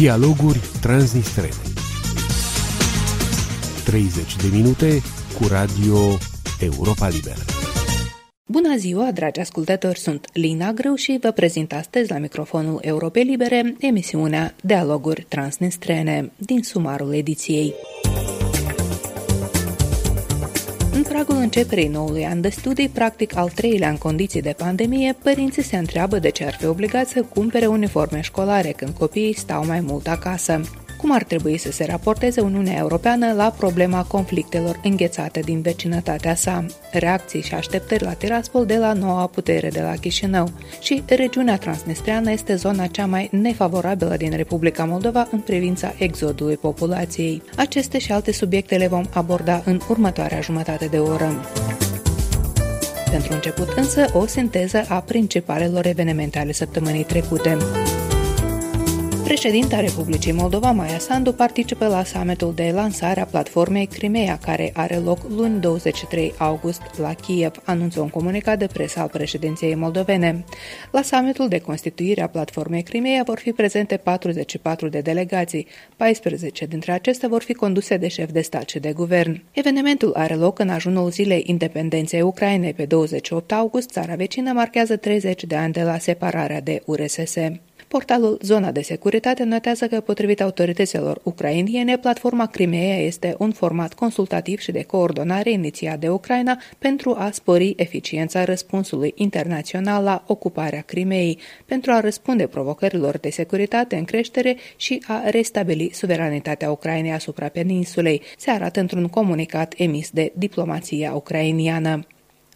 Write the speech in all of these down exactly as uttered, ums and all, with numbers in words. Dialoguri Transnistrene. treizeci de minute cu Radio Europa Liberă. Bună ziua, dragi ascultători, sunt Lina Grăuși și vă prezint astăzi la microfonul Europei Libere emisiunea Dialoguri Transnistrene din sumarul ediției. În pragul începerii noului an de studii, practic al treilea în condiții de pandemie, părinții se întreabă de ce ar fi obligați să cumpere uniforme școlare când copiii stau mai mult acasă. Cum ar trebui să se raporteze Uniunea Europeană la problema conflictelor înghețate din vecinătatea sa, reacții și așteptări la Tiraspol de la noua putere de la Chișinău? Și regiunea transnistreană este zona cea mai nefavorabilă din Republica Moldova în privința exodului populației. Aceste și alte subiecte le vom aborda în următoarea jumătate de oră. Pentru început însă, o sinteză a principalelor evenimente ale săptămânii trecute. Președinta Republicii Moldova, Maia Sandu, participă la summitul de lansare a Platformei Crimea, care are loc luni douăzeci și trei august la Kiev, anunță un comunicat de presă al președinției moldovene. La summitul de constituire a Platformei Crimea vor fi prezente patruzeci și patru de delegații, paisprezece dintre acestea vor fi conduse de șefi de stat și de guvern. Evenimentul are loc în ajunul zilei independenței Ucrainei. Pe douăzeci și opt august, țara vecină marchează treizeci de ani de la separarea de U R S S. Portalul Zona de Securitate notează că, potrivit autorităților ucrainene, Platforma Crimea este un format consultativ și de coordonare inițiat de Ucraina pentru a spori eficiența răspunsului internațional la ocuparea Crimeei, pentru a răspunde provocărilor de securitate în creștere și a restabili suveranitatea Ucrainei asupra peninsulei, se arată într-un comunicat emis de diplomația ucrainiană.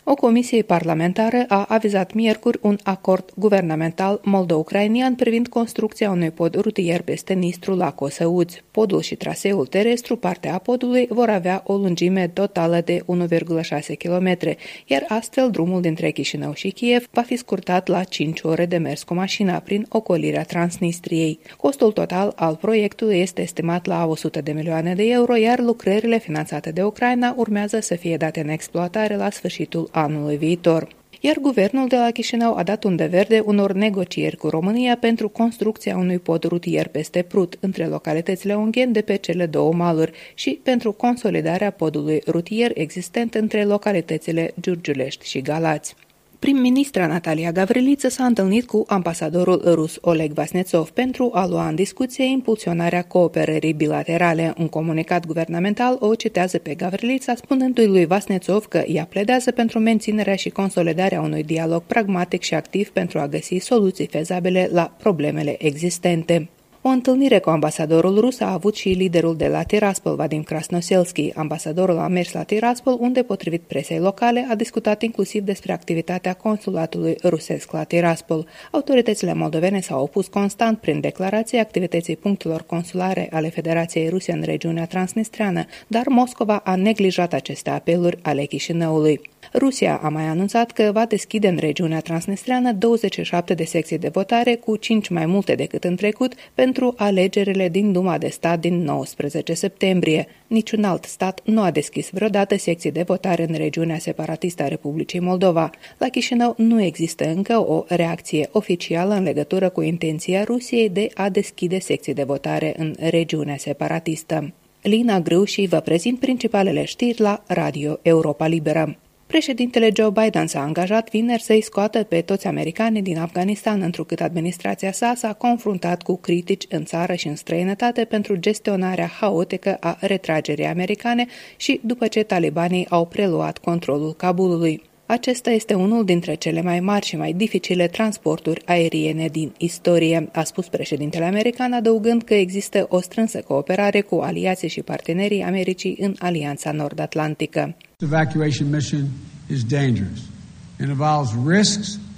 O comisie parlamentară a avizat miercuri un acord guvernamental moldo-ucrainian privind construcția unui pod rutier peste Nistru la Cosăuți. Podul și traseul terestru, partea a podului, vor avea o lungime totală de unu virgulă șase kilometri, iar astfel drumul dintre Chișinău și Kiev va fi scurtat la cinci ore de mers cu mașina prin ocolirea Transnistriei. Costul total al proiectului este estimat la o sută de milioane de euro, iar lucrările finanțate de Ucraina urmează să fie date în exploatare la sfârșitul anului viitor. Iar guvernul de la Chișinău a dat undă verde unor negocieri cu România pentru construcția unui pod rutier peste Prut, între localitățile ungheni de pe cele două maluri, și pentru consolidarea podului rutier existent între localitățile Giurgiulești și Galați. Prim-ministra Natalia Gavriliță s-a întâlnit cu ambasadorul rus Oleg Vasnețov pentru a lua în discuție impulsionarea cooperării bilaterale. Un comunicat guvernamental o citează pe Gavrilița spunându-i lui Vasnețov că ea pledează pentru menținerea și consolidarea unui dialog pragmatic și activ pentru a găsi soluții fezabile la problemele existente. O întâlnire cu ambasadorul rus a avut și liderul de la Tiraspol, Vadim Krasnoselski. Ambasadorul a mers la Tiraspol, unde, potrivit presei locale, a discutat inclusiv despre activitatea consulatului rusesc la Tiraspol. Autoritățile moldovene s-au opus constant prin declarații activității punctelor consulare ale Federației Ruse în regiunea transnistreană, dar Moscova a neglijat aceste apeluri ale Chișinăului. Rusia a mai anunțat că va deschide în regiunea transnistreană douăzeci și șapte de secții de votare, cu cinci mai multe decât în trecut, pentru alegerile din Duma de Stat din nouăsprezece septembrie. Niciun alt stat nu a deschis vreodată secții de votare în regiunea separatistă a Republicii Moldova. La Chișinău nu există încă o reacție oficială în legătură cu intenția Rusiei de a deschide secții de votare în regiunea separatistă. Lina Grăuși vă prezint principalele știri la Radio Europa Liberă. Președintele Joe Biden s-a angajat vineri să-i scoată pe toți americanii din Afganistan, întrucât administrația sa s-a confruntat cu critici în țară și în străinătate pentru gestionarea haotică a retragerii americane și după ce talibanii au preluat controlul Kabulului. Acesta este unul dintre cele mai mari și mai dificile transporturi aeriene din istorie, a spus președintele american, adăugând că există o strânsă cooperare cu aliații și partenerii Americii în Alianța Nord-Atlantică.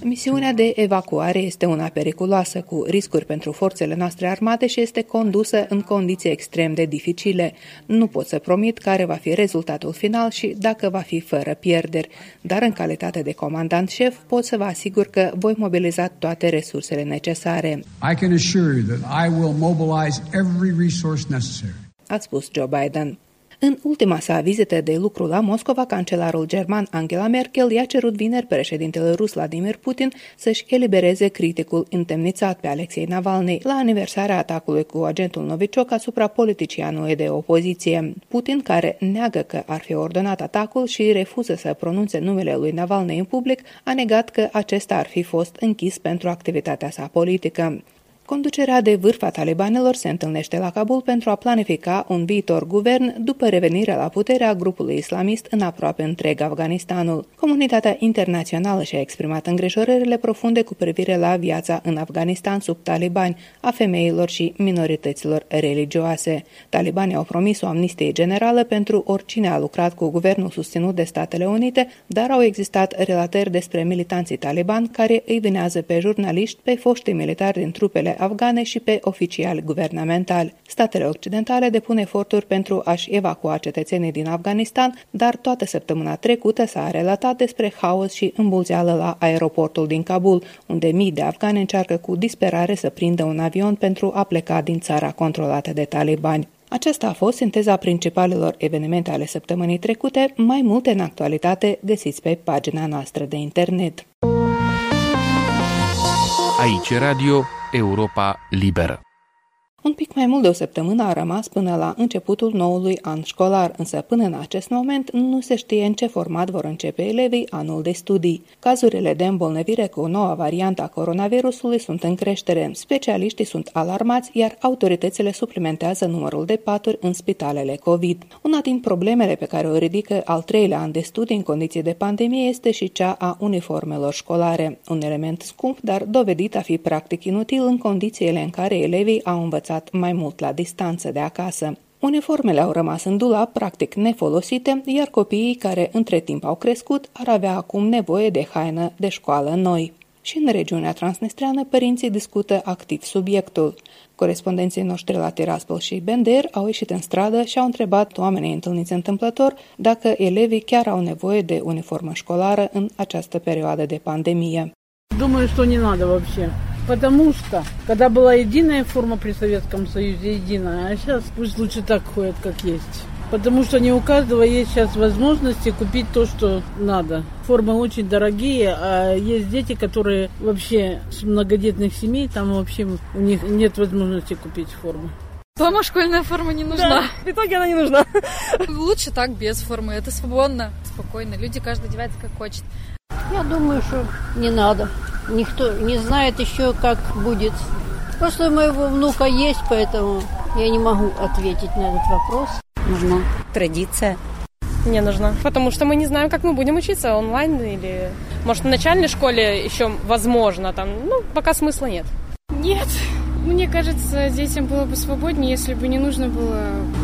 Misiunea de evacuare este una periculoasă, cu riscuri pentru forțele noastre armate și este condusă în condiții extrem de dificile. Nu pot să promit care va fi rezultatul final și dacă va fi fără pierderi, dar în calitate de comandant șef pot să vă asigur că voi mobiliza toate resursele necesare. I can assure you that I will mobilize every resource necessary. A spus Joe Biden. În ultima sa vizită de lucru la Moscova, cancelarul german Angela Merkel i-a cerut vineri președintele rus Vladimir Putin să-și elibereze criticul întemnițat pe Alexei Navalnyi la aniversarea atacului cu agentul Novichok asupra politicianului de opoziție. Putin, care neagă că ar fi ordonat atacul și refuză să pronunțe numele lui Navalnyi în public, a negat că acesta ar fi fost închis pentru activitatea sa politică. Conducerea de vârf a talibanilor se întâlnește la Kabul pentru a planifica un viitor guvern după revenirea la putere a grupului islamist în aproape întreg Afganistanul. Comunitatea internațională și-a exprimat îngrijorările profunde cu privire la viața în Afganistan sub talibani, a femeilor și minorităților religioase. Talibanii au promis o amnistie generală pentru oricine a lucrat cu guvernul susținut de Statele Unite, dar au existat relatări despre militanții talibani care îi vinează pe jurnaliști, pe foștii militari din trupele afgane și pe oficiali guvernamentali. Statele occidentale depun eforturi pentru a-și evacua cetățenii din Afganistan, dar toată săptămâna trecută s-a relatat despre haos și îmbulzeală la aeroportul din Kabul, unde mii de afgani încearcă cu disperare să prindă un avion pentru a pleca din țara controlată de talibani. Aceasta a fost sinteza principalelor evenimente ale săptămânii trecute, mai multe în actualitate găsiți pe pagina noastră de internet. Aici Radio Europa Liberă. Un pic mai mult de o săptămână a rămas până la începutul noului an școlar, însă până în acest moment nu se știe în ce format vor începe elevii anul de studii. Cazurile de îmbolnăvire cu noua variantă a coronavirusului sunt în creștere, specialiștii sunt alarmați, iar autoritățile suplimentează numărul de paturi în spitalele COVID. Una din problemele pe care o ridică al treilea an de studii în condiții de pandemie este și cea a uniformelor școlare, un element scump, dar dovedit a fi practic inutil în condițiile în care elevii au învățat mai mult la distanță de acasă. Uniformele au rămas în dulap, practic nefolosite, iar copiii care între timp au crescut ar avea acum nevoie de haină de școală noi. Și în regiunea transnistreană, părinții discută activ subiectul. Corespondenții noștri la Tiraspol și Bender au ieșit în stradă și au întrebat oamenii întâlniți întâmplător dacă elevii chiar au nevoie de uniformă școlară în această perioadă de pandemie. Думаю, что не надо вообще. Потому что, когда была единая форма при Советском Союзе, единая, а сейчас пусть лучше так ходят, как есть. Потому что не у каждого есть сейчас возможности купить то, что надо. Формы очень дорогие, а есть дети, которые вообще с многодетных семей, там вообще у них нет возможности купить форму. Дома школьная форма не нужна. Да, в итоге она не нужна. Лучше так, без формы, это свободно, спокойно, люди каждый одевается как хочет. Я думаю, что не надо. Никто не знает еще, как будет. Просто у моего внука есть, поэтому я не могу ответить на этот вопрос. Нужна традиция? Мне нужна, потому что мы не знаем, как мы будем учиться онлайн или... Может, в начальной школе еще возможно, там, ну, пока смысла нет. Нет, мне кажется, детям было бы свободнее, если бы не нужно было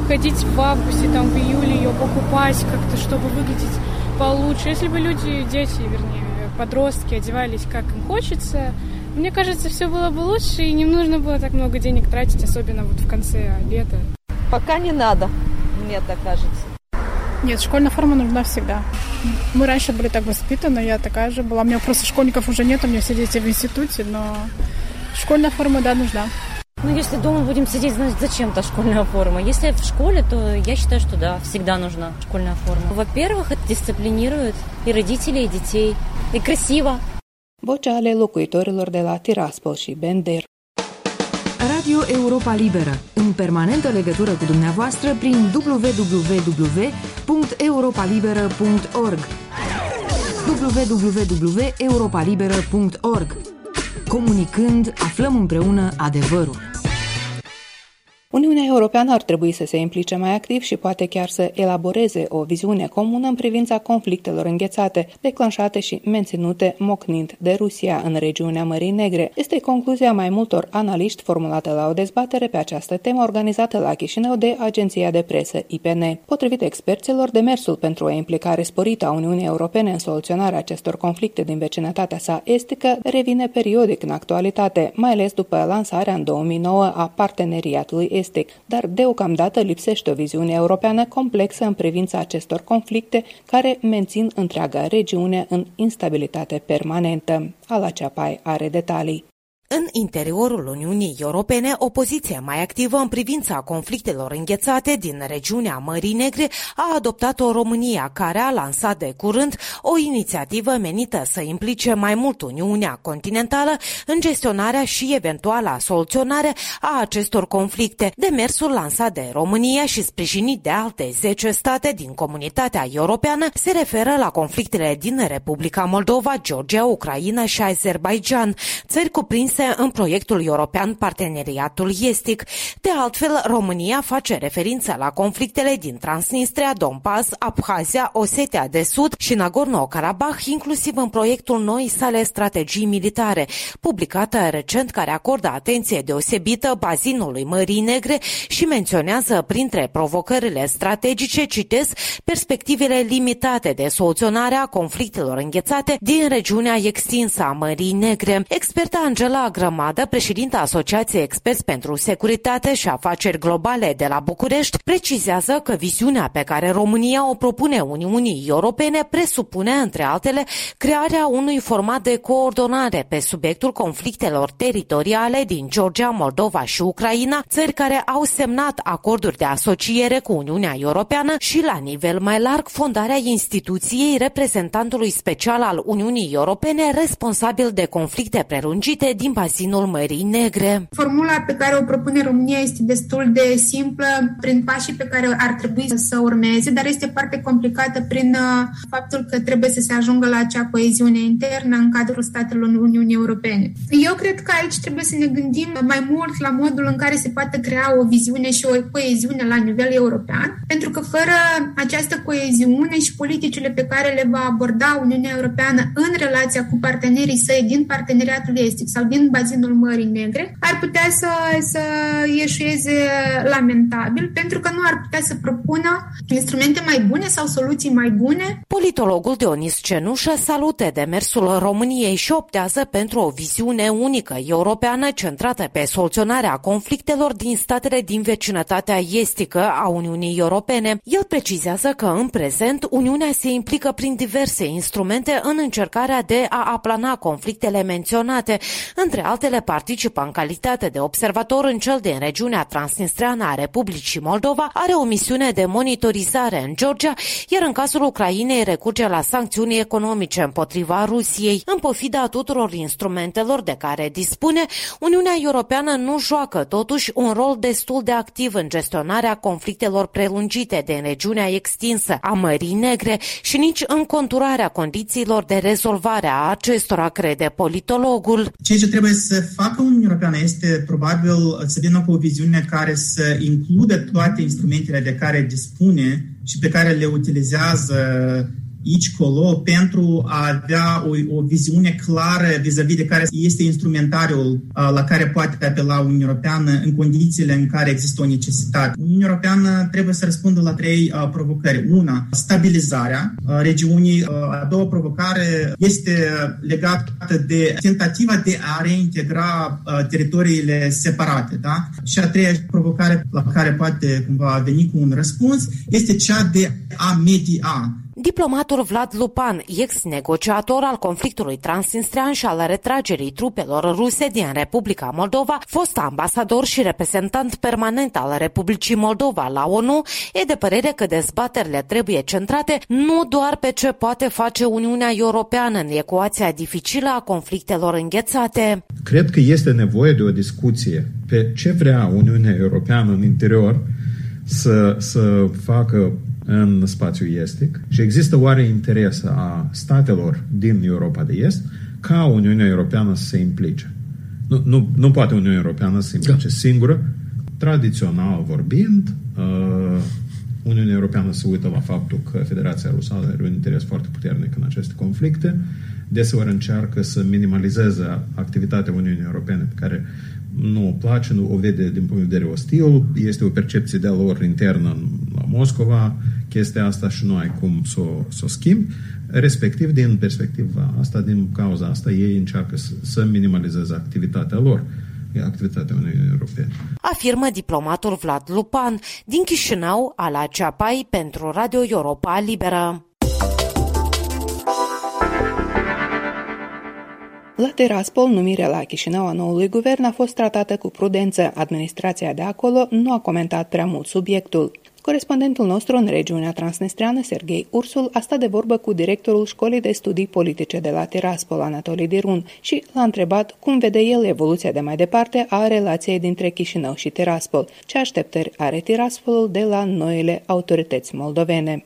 ходить в августе, там, в июле, ее покупать как-то, чтобы выглядеть получше. Если бы люди, дети, вернее, подростки одевались как им хочется, мне кажется, все было бы лучше и не нужно было так много денег тратить, особенно вот в конце лета. Пока не надо, мне так кажется. Нет, школьная форма нужна всегда. Мы раньше были так воспитаны, я такая же была. У меня просто школьников уже нет, у меня все дети в институте, но школьная форма, да, нужна. Ну, если дома будем сидеть, значит, зачем-то школьная форма. Если в школе, то я считаю, что да, всегда нужна школьная форма. Во-первых, это дисциплинирует и родителей, и детей. E cresivă. Vocea ale locuitorilor de la Tiraspol și Bender. Radio Europa Liberă, în permanentă legătură cu dumneavoastră prin w w w punct europa liberă punct org. w w w punct europa liberă punct org. Comunicând, aflăm împreună adevărul. Uniunea Europeană ar trebui să se implice mai activ și poate chiar să elaboreze o viziune comună în privința conflictelor înghețate, declanșate și menținute mocnind de Rusia în regiunea Mării Negre. Este concluzia mai multor analiști formulată la o dezbatere pe această temă organizată la Chișinău de agenția de presă I P N. Potrivit experților, demersul pentru o implicare sporită a Uniunii Europene în soluționarea acestor conflicte din vecinătatea sa estică revine periodic în actualitate, mai ales după lansarea în două mii nouă a parteneriatului estic. Dar deocamdată lipsește o viziune europeană complexă în privința acestor conflicte care mențin întreaga regiune în instabilitate permanentă. Ala Ceapai are detalii. În interiorul Uniunii Europene, o poziție mai activă în privința conflictelor înghețate din regiunea Mării Negre a adoptat-o România, care a lansat de curând o inițiativă menită să implice mai mult Uniunea continentală în gestionarea și eventuala soluționare a acestor conflicte. Demersul lansat de România și sprijinit de alte zece state din comunitatea europeană se referă la conflictele din Republica Moldova, Georgia, Ucraina și Azerbaidjan, țări cuprinse în proiectul european Parteneriatul Estic. De altfel, România face referință la conflictele din Transnistria, Donbass, Abhazia, Osetia de Sud și Nagorno-Karabakh, inclusiv în proiectul noii sale strategii militare, publicată recent, care acordă atenție deosebită bazinului Mării Negre și menționează printre provocările strategice, citesc, perspectivele limitate de soluționare a conflictelor înghețate din regiunea extinsă a Mării Negre. Experta Angela Grămadă, președinta Asociației Experți pentru Securitate și Afaceri Globale de la București, precizează că viziunea pe care România o propune Uniunii Europene presupune, între altele, crearea unui format de coordonare pe subiectul conflictelor teritoriale din Georgia, Moldova și Ucraina, țări care au semnat acorduri de asociere cu Uniunea Europeană, și, la nivel mai larg, fondarea instituției reprezentantului special al Uniunii Europene responsabil de conflicte prelungite din bazinul Mării Negre. Formula pe care o propune România este destul de simplă prin pașii pe care ar trebui să urmeze, dar este foarte complicată prin faptul că trebuie să se ajungă la acea coeziune internă în cadrul statelor Uniunii Europene. Eu cred că aici trebuie să ne gândim mai mult la modul în care se poate crea o viziune și o coeziune la nivel european, pentru că fără această coeziune și politicile pe care le va aborda Uniunea Europeană în relația cu partenerii săi din Parteneriatul Estic sau din bazinul Mării Negre, ar putea să, să ieșuieze lamentabil, pentru că nu ar putea să propună instrumente mai bune sau soluții mai bune. Politologul Dionis Cenușă salută demersul României și optează pentru o viziune unică europeană centrată pe soluționarea conflictelor din statele din vecinătatea estică a Uniunii Europene. El precizează că în prezent Uniunea se implică prin diverse instrumente în încercarea de a aplana conflictele menționate. Între altele, participă în calitate de observator în cel din regiunea transnistreană a Republicii Moldova, are o misiune de monitorizare în Georgia, iar în cazul Ucrainei recurge la sancțiuni economice împotriva Rusiei. În pofida tuturor instrumentelor de care dispune, Uniunea Europeană nu joacă totuși un rol destul de activ în gestionarea conflictelor prelungite din regiunea extinsă a Mării Negre și nici în conturarea condițiilor de rezolvare a acestora, crede politologul. Ceea ce trebuie să facă Uniunea Europeană este probabil să vină cu o viziune care să includă toate instrumentele de care dispune și pe care le utilizează aici, colo, pentru a avea o, o viziune clară vis-a-vis de care este instrumentariul a, la care poate apela Uniunea Europeană în condițiile în care există o necesitate. Uniunea Europeană trebuie să răspundă la trei a, provocări. Una, stabilizarea a, regiunii. A, a doua provocare este legată de tentativa de a reintegra a, teritoriile separate. Da? Și a treia provocare la care poate cumva veni cu un răspuns este cea de a media. Diplomatul Vlad Lupan, ex-negociator al conflictului transnistrean și al retragerii trupelor ruse din Republica Moldova, fost ambasador și reprezentant permanent al Republicii Moldova la O N U, e de părere că dezbaterile trebuie centrate nu doar pe ce poate face Uniunea Europeană în ecuația dificilă a conflictelor înghețate. Cred că este nevoie de o discuție pe ce vrea Uniunea Europeană în interior să, să facă în spațiul estic și există oare interes a statelor din Europa de Est ca Uniunea Europeană să se implice. Nu, nu, nu poate Uniunea Europeană să se implice da. singură. Tradițional vorbind, uh, Uniunea Europeană se uită la faptul că Federația Rusă are un interes foarte puternic în aceste conflicte. Deseori încearcă să minimalizeze activitatea Uniunii Europene pe care nu o place, nu o vede din punct de vedere ostil, este o percepție de-a lor internă la Moscova, chestia asta și nu ai cum să o s-o schimbi, respectiv din perspectiva asta, din cauza asta, ei încearcă să, să minimalizeze activitatea lor, activitatea Uniunii Europene. Afirmă diplomatul Vlad Lupan. Din Chișinău, Ala Ceapai, pentru Radio Europa Liberă. La Tiraspol, numirea la Chișinău a noului guvern a fost tratată cu prudență. Administrația de acolo nu a comentat prea mult subiectul. Corespondentul nostru în regiunea transnistreană, Serghei Ursul, a stat de vorbă cu directorul Școlii de Studii Politice de la Tiraspol, Anatolii Dirun, și l-a întrebat cum vede el evoluția de mai departe a relației dintre Chișinău și Tiraspol. Ce așteptări are Tiraspolul de la noile autorități moldovene?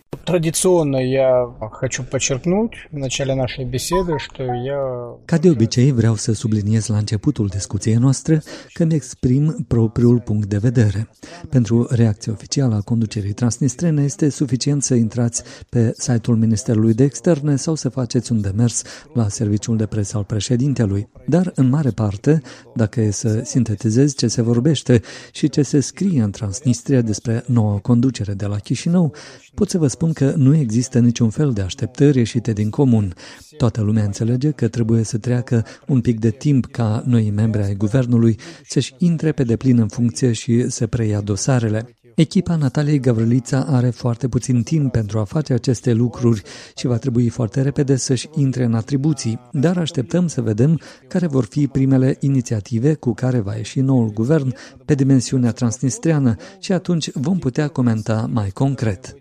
Ca de obicei, vreau să subliniez la începutul discuției noastre că îmi exprim propriul punct de vedere. Pentru reacția oficială a conducerii transnistrene este suficient să intrați pe site-ul Ministerului de Externe sau să faceți un demers la serviciul de presă al președintelui. Dar, în mare parte, dacă e să sintetizez ce se vorbește și ce se scrie în Transnistria despre noua conducere de la Chișinău, pot să vă spun că nu există niciun fel de așteptări ieșite din comun. Toată lumea înțelege că trebuie să treacă un pic de timp ca noi membri ai guvernului să-și intre pe deplin în funcție și să preia dosarele. Echipa Nataliei Gavriliță are foarte puțin timp pentru a face aceste lucruri și va trebui foarte repede să-și intre în atribuții, dar așteptăm să vedem care vor fi primele inițiative cu care va ieși noul guvern pe dimensiunea transnistreană și atunci vom putea comenta mai concret.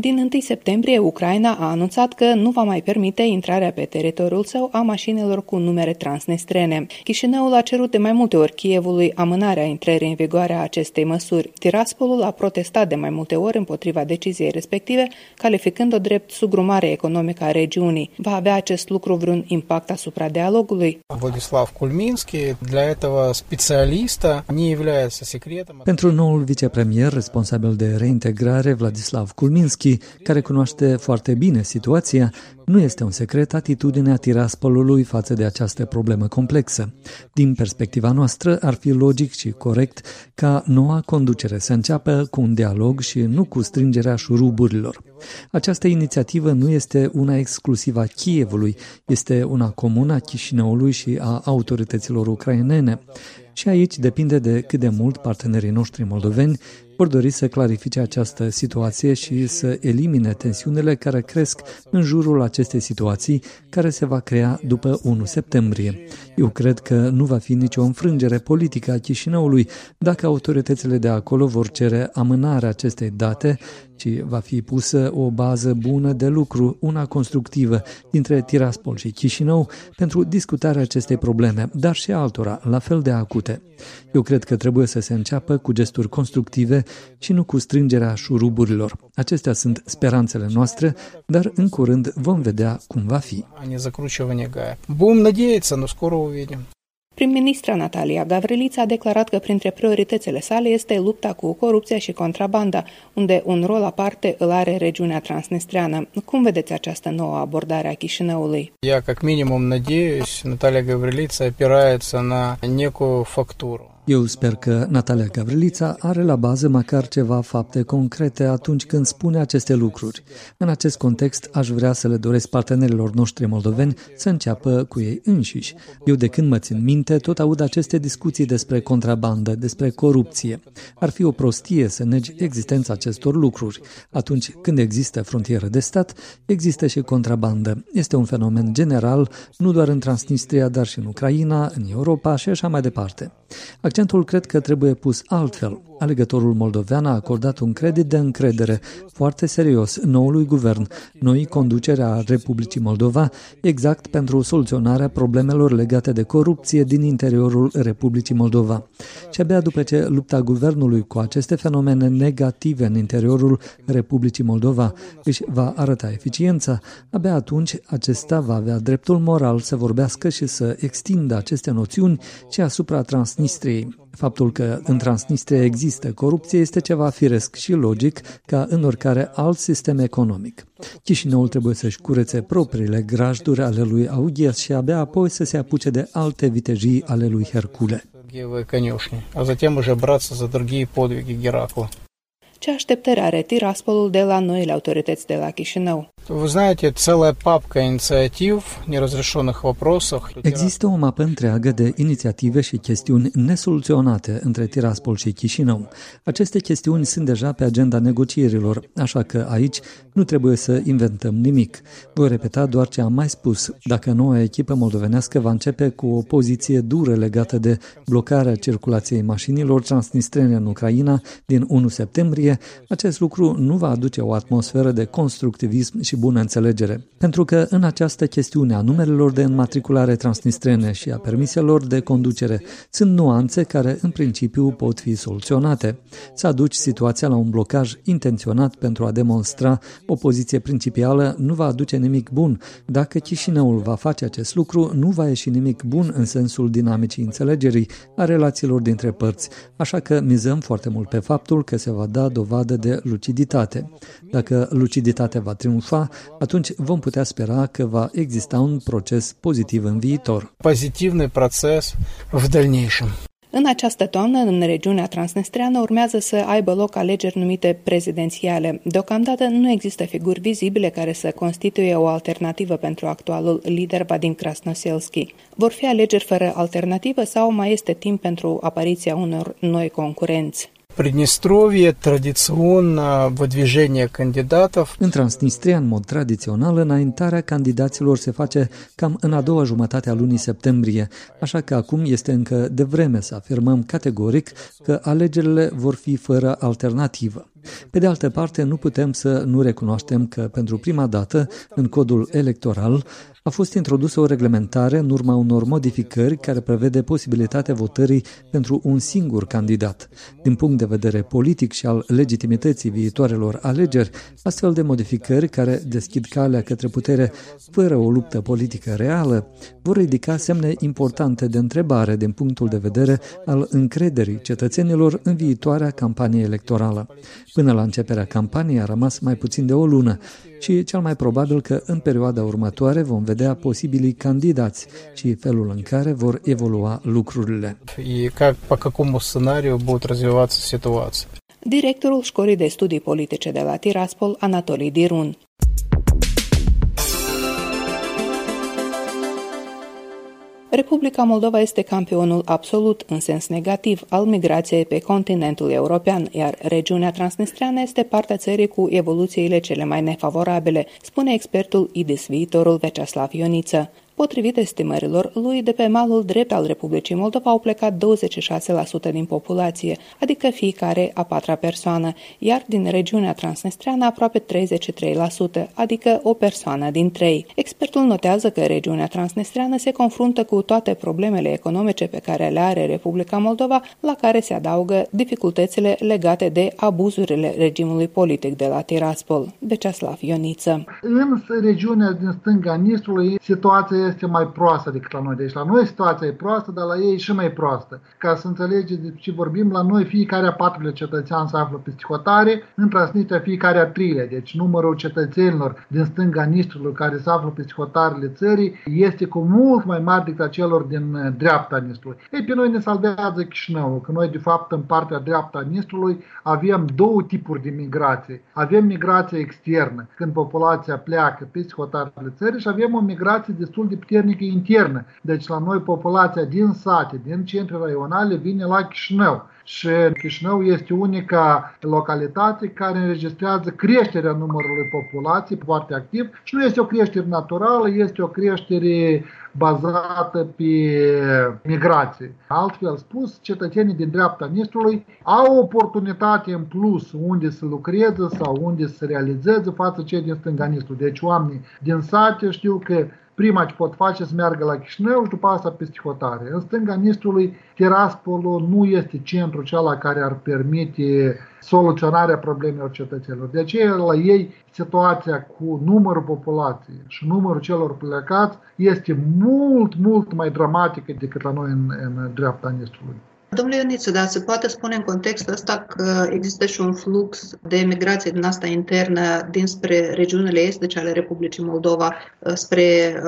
Din întâi septembrie, Ucraina a anunțat că nu va mai permite intrarea pe teritoriul său a mașinilor cu numere transnistrene. Chișinăul a cerut de mai multe ori Kievului amânarea intrării în vigoare a acestei măsuri. Tiraspolul a protestat de mai multe ori împotriva deciziei respective, calificând-o drept sugrumare economică a regiunii. Va avea acest lucru vreun impact asupra dialogului? Vladdislav Kulminski, pentru noul vicepremier responsabil de reintegrare, Vladislav Kulminski, care cunoaște foarte bine situația, nu este un secret atitudinea Tiraspolului față de această problemă complexă. Din perspectiva noastră, ar fi logic și corect ca noua conducere să înceapă cu un dialog și nu cu strângerea șuruburilor. Această inițiativă nu este una exclusivă a Kievului, este una comună a Chișinăului și a autorităților ucrainene. Și aici depinde de cât de mult partenerii noștri moldoveni vor dori să clarifice această situație și să elimine tensiunile care cresc în jurul acestei situații care se va crea după unu septembrie. Eu cred că nu va fi nicio înfrângere politică a Chișinăului dacă autoritățile de acolo vor cere amânarea acestei date, ci va fi pusă o bază bună de lucru, una constructivă, dintre Tiraspol și Chișinău pentru discutarea acestei probleme, dar și altora, la fel de acute. Eu cred că trebuie să se înceapă cu gesturi constructive și nu cu strângerea șuruburilor. Acestea sunt speranțele noastre, dar în curând vom vedea cum va fi. Prim-ministra Natalia Gavriliță a declarat că printre prioritățile sale este lupta cu corupția și contrabanda, unde un rol aparte îl are regiunea transnistreană. Cum vedeți această nouă abordare a Chișinăului? Я как минимум надеюсь, Наталья Гаврилица опирается на некую фактуру. Eu sper că Natalia Gavriliță are la bază măcar ceva fapte concrete atunci când spune aceste lucruri. În acest context, aș vrea să le doresc partenerilor noștri moldoveni să înceapă cu ei înșiși. Eu, de când mă țin minte, tot aud aceste discuții despre contrabandă, despre corupție. Ar fi o prostie să negi existența acestor lucruri. Atunci când există frontieră de stat, există și contrabandă. Este un fenomen general, nu doar în Transnistria, dar și în Ucraina, în Europa și așa mai departe. Accentul cred că trebuie pus altfel. Alegătorul moldovean a acordat un credit de încredere foarte serios noului guvern, noii conducere a Republicii Moldova, exact pentru soluționarea problemelor legate de corupție din interiorul Republicii Moldova. Și abia după ce lupta guvernului cu aceste fenomene negative în interiorul Republicii Moldova își va arăta eficiența, abia atunci acesta va avea dreptul moral să vorbească și să extindă aceste noțiuni și asupra Transnistriei. Faptul că în Transnistria există corupție este ceva firesc și logic ca în oricare alt sistem economic. Chișinăul trebuie să-și curețe propriile grajduri ale lui Augias și abia apoi să se apuce de alte vitejii ale lui Hercule. Ce așteptări are Tiraspolul de la noile autorități de la Chișinău? Вы знаете, целая папка инициатив, неразрешенных вопросов. Există o mapă întreagă de inițiative și chestiuni nesoluționate între Tiraspol și Chișinău. Aceste chestiuni sunt deja pe agenda negocierilor, așa că aici nu trebuie să inventăm nimic. Voi repeta doar ce am mai spus. Dacă noua echipă moldovenească va începe cu o poziție dură legată de blocarea circulației mașinilor transnistrene în Ucraina din unu septembrie, acest lucru nu va aduce o atmosferă de constructivism și bună înțelegere. Pentru că în această chestiune a numerelor de înmatriculare transnistrene și a permiselor de conducere sunt nuanțe care în principiu pot fi soluționate. Să aduci situația la un blocaj intenționat pentru a demonstra o poziție principială nu va aduce nimic bun. Dacă Chișinăul va face acest lucru, nu va ieși nimic bun în sensul dinamicii înțelegerii a relațiilor dintre părți, așa că mizăm foarte mult pe faptul că se va da dovadă de luciditate. Dacă luciditatea va triumfa, atunci vom putea spera că va exista un proces pozitiv în viitor. Pozitivny proces în dalniejszym. În această toamnă, în regiunea transnistreană, urmează să aibă loc alegeri numite prezidențiale. Deocamdată nu există figuri vizibile care să constituie o alternativă pentru actualul lider Vadim Krasnoselski. Vor fi alegeri fără alternativă sau mai este timp pentru apariția unor noi concurenți? Pridnistrovie tradițional vădvijenie candidatov. În Transnistria, în mod tradițional, înaintarea candidaților se face cam în a doua jumătate a lunii septembrie, așa că acum este încă devreme să afirmăm categoric că alegerile vor fi fără alternativă. Pe de altă parte, nu putem să nu recunoaștem că, pentru prima dată, în codul electoral, a fost introdusă o reglementare în urma unor modificări care prevede posibilitatea votării pentru un singur candidat. Din punct de vedere politic și al legitimității viitoarelor alegeri, astfel de modificări care deschid calea către putere fără o luptă politică reală, vor ridica semne importante de întrebare din punctul de vedere al încrederii cetățenilor în viitoarea campanie electorală. Până la începerea campaniei a rămas mai puțin de o lună și cel mai probabil că în perioada următoare vom vedea posibilii candidați și felul în care vor evolua lucrurile. Directorul Școlii de Studii Politice de la Tiraspol, Anatolii Dirun. Republica Moldova este campionul absolut, în sens negativ, al migrației pe continentul european, iar regiunea transnistreană este partea țării cu evoluțiile cele mai nefavorabile, spune expertul I D I S Viitorul Veceslav Ioniță. Potrivit estimărilor lui, de pe malul drept al Republicii Moldova au plecat douăzeci și șase la sută din populație, adică fiecare a patra persoană, iar din regiunea transnistreană aproape treizeci și trei la sută, adică o persoană din trei. Expertul notează că regiunea transnistreană se confruntă cu toate problemele economice pe care le are Republica Moldova, la care se adaugă dificultățile legate de abuzurile regimului politic de la Tiraspol. Veceslav Ioniță. În regiunea din stânga Nistrului, situația este mai proastă decât la noi. Deci la noi situația e proastă, dar la ei e și mai proastă. Ca să înțelegeți de ce vorbim, la noi fiecare a patrulea cetățean se află pe stihotare, în Transnistria fiecare a treilea. Deci numărul cetățenilor din stânga Nistrului care se află pe stihotarele țării este cu mult mai mare decât acelor din dreapta Nistrului. Ei, pe noi ne salvează Chișinăul, că noi de fapt în partea dreapta a Nistrului avem două tipuri de migrație. Avem migrație externă, când populația pleacă pe stihotarele țării, și avem o migrație destul de puternică internă. Deci la noi populația din sate, din centre raionale vine la Chișinău. Și Chișinău este unica localitate care înregistrează creșterea numărului populației foarte activ și nu este o creștere naturală, este o creștere bazată pe migrație. Altfel spus, cetățenii din dreapta Nistrului au oportunitate în plus unde să lucreze sau unde să realizeze față cei din stânga Nistrului. Deci oamenii din sate știu că prima ce pot face să meargă la Chișinău și după asta pe stihotare. În stânga Nistrului, Tiraspolul nu este centrul acela care ar permite soluționarea problemelor cetățenilor. De aceea, la ei, situația cu numărul populației și numărul celor plecați este mult, mult mai dramatică decât la noi în, în dreapta Nistrului. Domnule Ioniță, dar se poate spune în contextul ăsta că există și un flux de migrație din asta internă dinspre regiunile estice ale Republicii Moldova, spre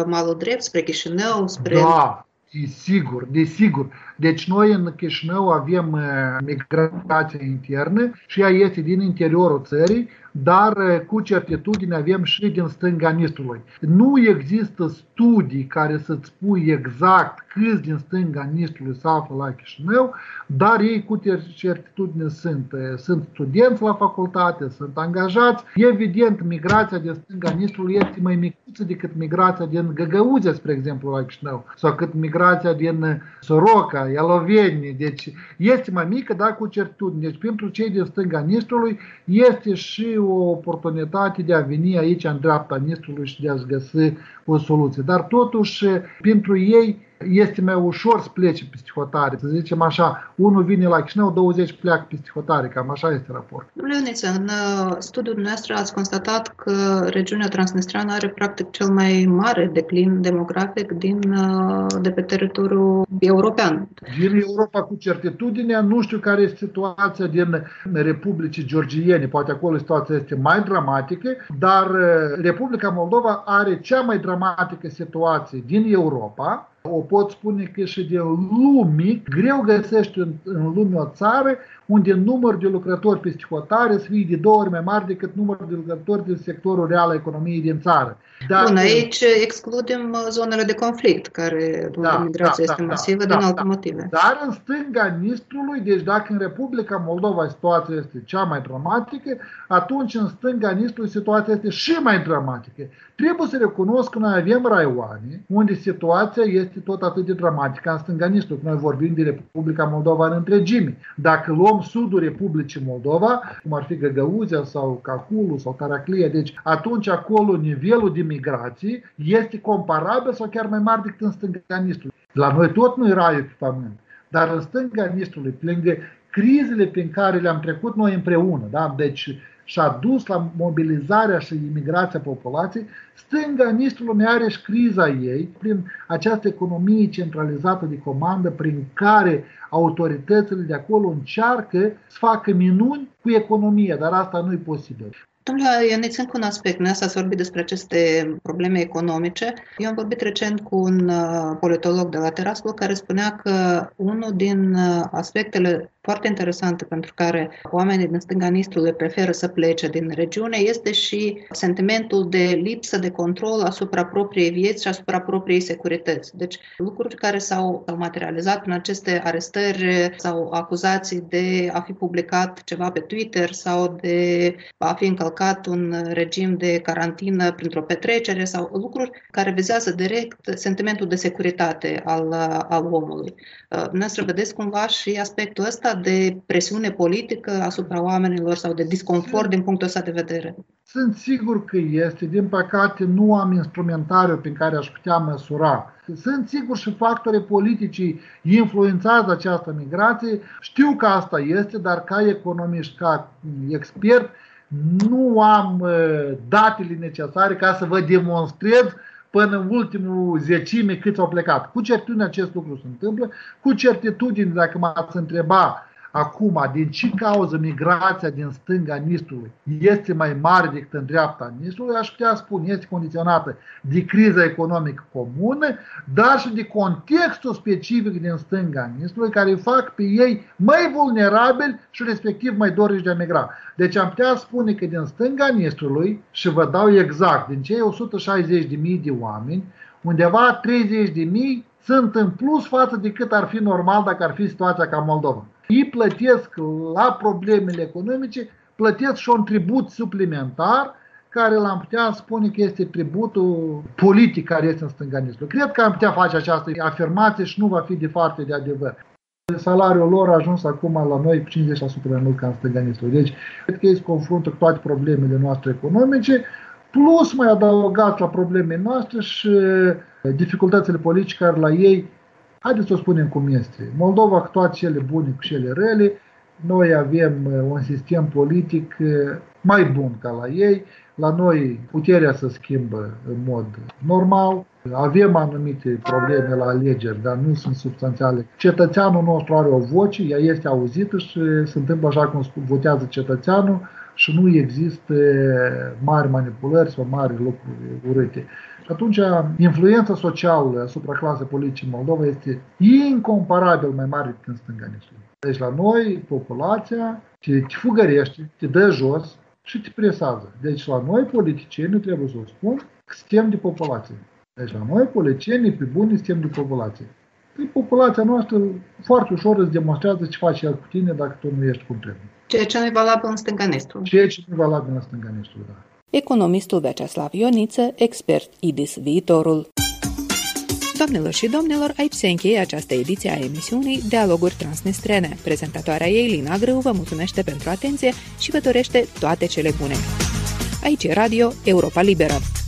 malul drept, spre Chișinău, spre... Da. Desigur, desigur. Deci noi în Chișinău avem migrația internă și ea este din interiorul țării, dar cu certitudine avem și din stânga Nistrului. Nu există studii care să-ți spui exact câți din stânga Nistrului se află la Chișinău, dar ei cu certitudine sunt. Sunt studenți la facultate, sunt angajați. Evident, migrația din stânga Nistrului este mai micuță decât migrația din Găgăuzia, spre exemplu, la Chișinău, sau cât migrația din Soroca, Ialoveni. Deci este mai mică, dar cu certitudine. Deci pentru cei din stânga Nistrului este și o oportunitate de a veni aici în dreapta Nistrului și de a-și găsi o soluție. Dar totuși, pentru ei este mai ușor să plece peste hotare. Să zicem așa, unul vine la Chișinău, douăzeci pleacă peste hotare. Cam așa este raport. Domnule Ioniță, în studiul nostru ați constatat că regiunea transnistreană are practic cel mai mare declin demografic din, de pe teritoriul european. Din Europa cu certitudine, nu știu care este situația din Republicii Georgiene. Poate acolo situația este mai dramatică, dar Republica Moldova are cea mai dramatică situație din Europa. O pot spune că și din lumii, greu găsești în, în lume o țară unde numărul de lucrători peste hotare să fie de două ori mai mare decât numărul de lucrători din sectorul real al economiei din țară. Dar bun, aici excludem zonele de conflict, care da, migrația da, este da, masivă da, din da, alte motive. Dar în stânga Nistrului, deci dacă în Republica Moldova situația este cea mai dramatică, atunci în stânga Nistrului situația este și mai dramatică. Trebuie să recunosc că noi avem raioane unde situația este tot atât de dramatică în stânga Nistrului. Noi vorbim de Republica Moldova în întregime. Dacă luăm sudul Republicii Moldova, cum ar fi Găgăuzia sau Cahulu sau Taraclia, deci atunci acolo nivelul de migrație este comparabil sau chiar mai mare decât în stânga Nistrului. La noi tot nu-i raiul pe pământ, dar în stânga Nistrului, plângă crizele prin care le-am trecut noi împreună, da? Deci și-a dus la mobilizarea și imigrația populației, stânga Nistrului mai are și criza ei prin această economie centralizată de comandă prin care autoritățile de acolo încearcă să facă minuni cu economia, dar asta nu e posibil. Domnule Ioniță, încă un aspect. Noi ați vorbit despre aceste probleme economice. Eu am vorbit recent cu un politolog de la Tiraspol care spunea că unul din aspectele foarte interesante pentru care oamenii din stânga Nistrului preferă să plece din regiune este și sentimentul de lipsă de control asupra propriei vieți și asupra propriei securități. Deci lucruri care s-au materializat în aceste arestări sau acuzații de a fi publicat ceva pe Twitter sau de a fi încălcat un regim de carantină printr-o petrecere sau lucruri care vizează direct sentimentul de securitate al, al omului. Noastră vedeți cumva și aspectul ăsta de presiune politică asupra oamenilor sau de disconfort din punctul ăsta de vedere? Sunt sigur că este. Din păcate, nu am instrumentariul prin care aș putea măsura. Sunt sigur și factorii politici influențează această migrație. Știu că asta este, dar ca economist, ca expert, nu am datele necesare ca să vă demonstrez până în ultimul zecime câți au plecat. Cu certitudine acest lucru se întâmplă. Cu certitudine, dacă m-ați întreba acum, din ce cauză migrația din stânga Nistrului este mai mare decât în dreapta Nistrului, aș putea spune, este condiționată de criza economică comună, dar și de contextul specific din stânga Nistrului, care îi fac pe ei mai vulnerabili și respectiv mai doriți de a migra. Deci am putea spune că din stânga Nistrului, și vă dau exact, din cei o sută șaizeci de mii de oameni, undeva treizeci de mii sunt în plus față de cât ar fi normal dacă ar fi situația ca Moldova. Ei plătesc la problemele economice, plătesc și un tribut suplimentar, care l-am putea spune că este tributul politic care este în stânga Nistrului. Cred că am putea face această afirmație și nu va fi departe de adevăr. Salariul lor a ajuns acum la noi cincizeci la sută mai mult ca în stânga Nistrului. Deci, cred că ei se confruntă cu toate problemele noastre economice, plus mai adăugați la problemele noastre și dificultățile politice care la ei. Haideți să o spunem cum este. Moldova, cu toate cele bune, cu cele rele, noi avem un sistem politic mai bun ca la ei. La noi puterea se schimbă în mod normal. Avem anumite probleme la alegeri, dar nu sunt substanțiale. Cetățeanul nostru are o voce, ea este auzită și se întâmplă așa cum votează cetățeanul și nu există mari manipulări sau mari lucruri urâte. Atunci, influența socială asupra clasei politice în Moldova este incomparabil mai mare decât în stânga Nistrului. Deci la noi, populația te fugărește, te dă jos, și te presează. Deci la noi politicienii, trebuie să o spun, că suntem de populație. Deci la noi politicienii pe bune suntem de populație. Păi populația noastră foarte ușor îți demonstrează ce face el cu tine dacă tu nu ești cum trebuie. Ceea ce nu e valabil în stânganestru. Ceea ce nu e valabil în stânganestru, da. Economistul Veceslav Ioniță, expert I D I S Viitorul. Doamnelor și domnilor, aici se încheie această ediție a emisiunii Dialoguri Transnistrene. Prezentatoarea ei, Lina Greu, vă mulțumește pentru atenție și vă dorește toate cele bune. Aici e Radio Europa Liberă.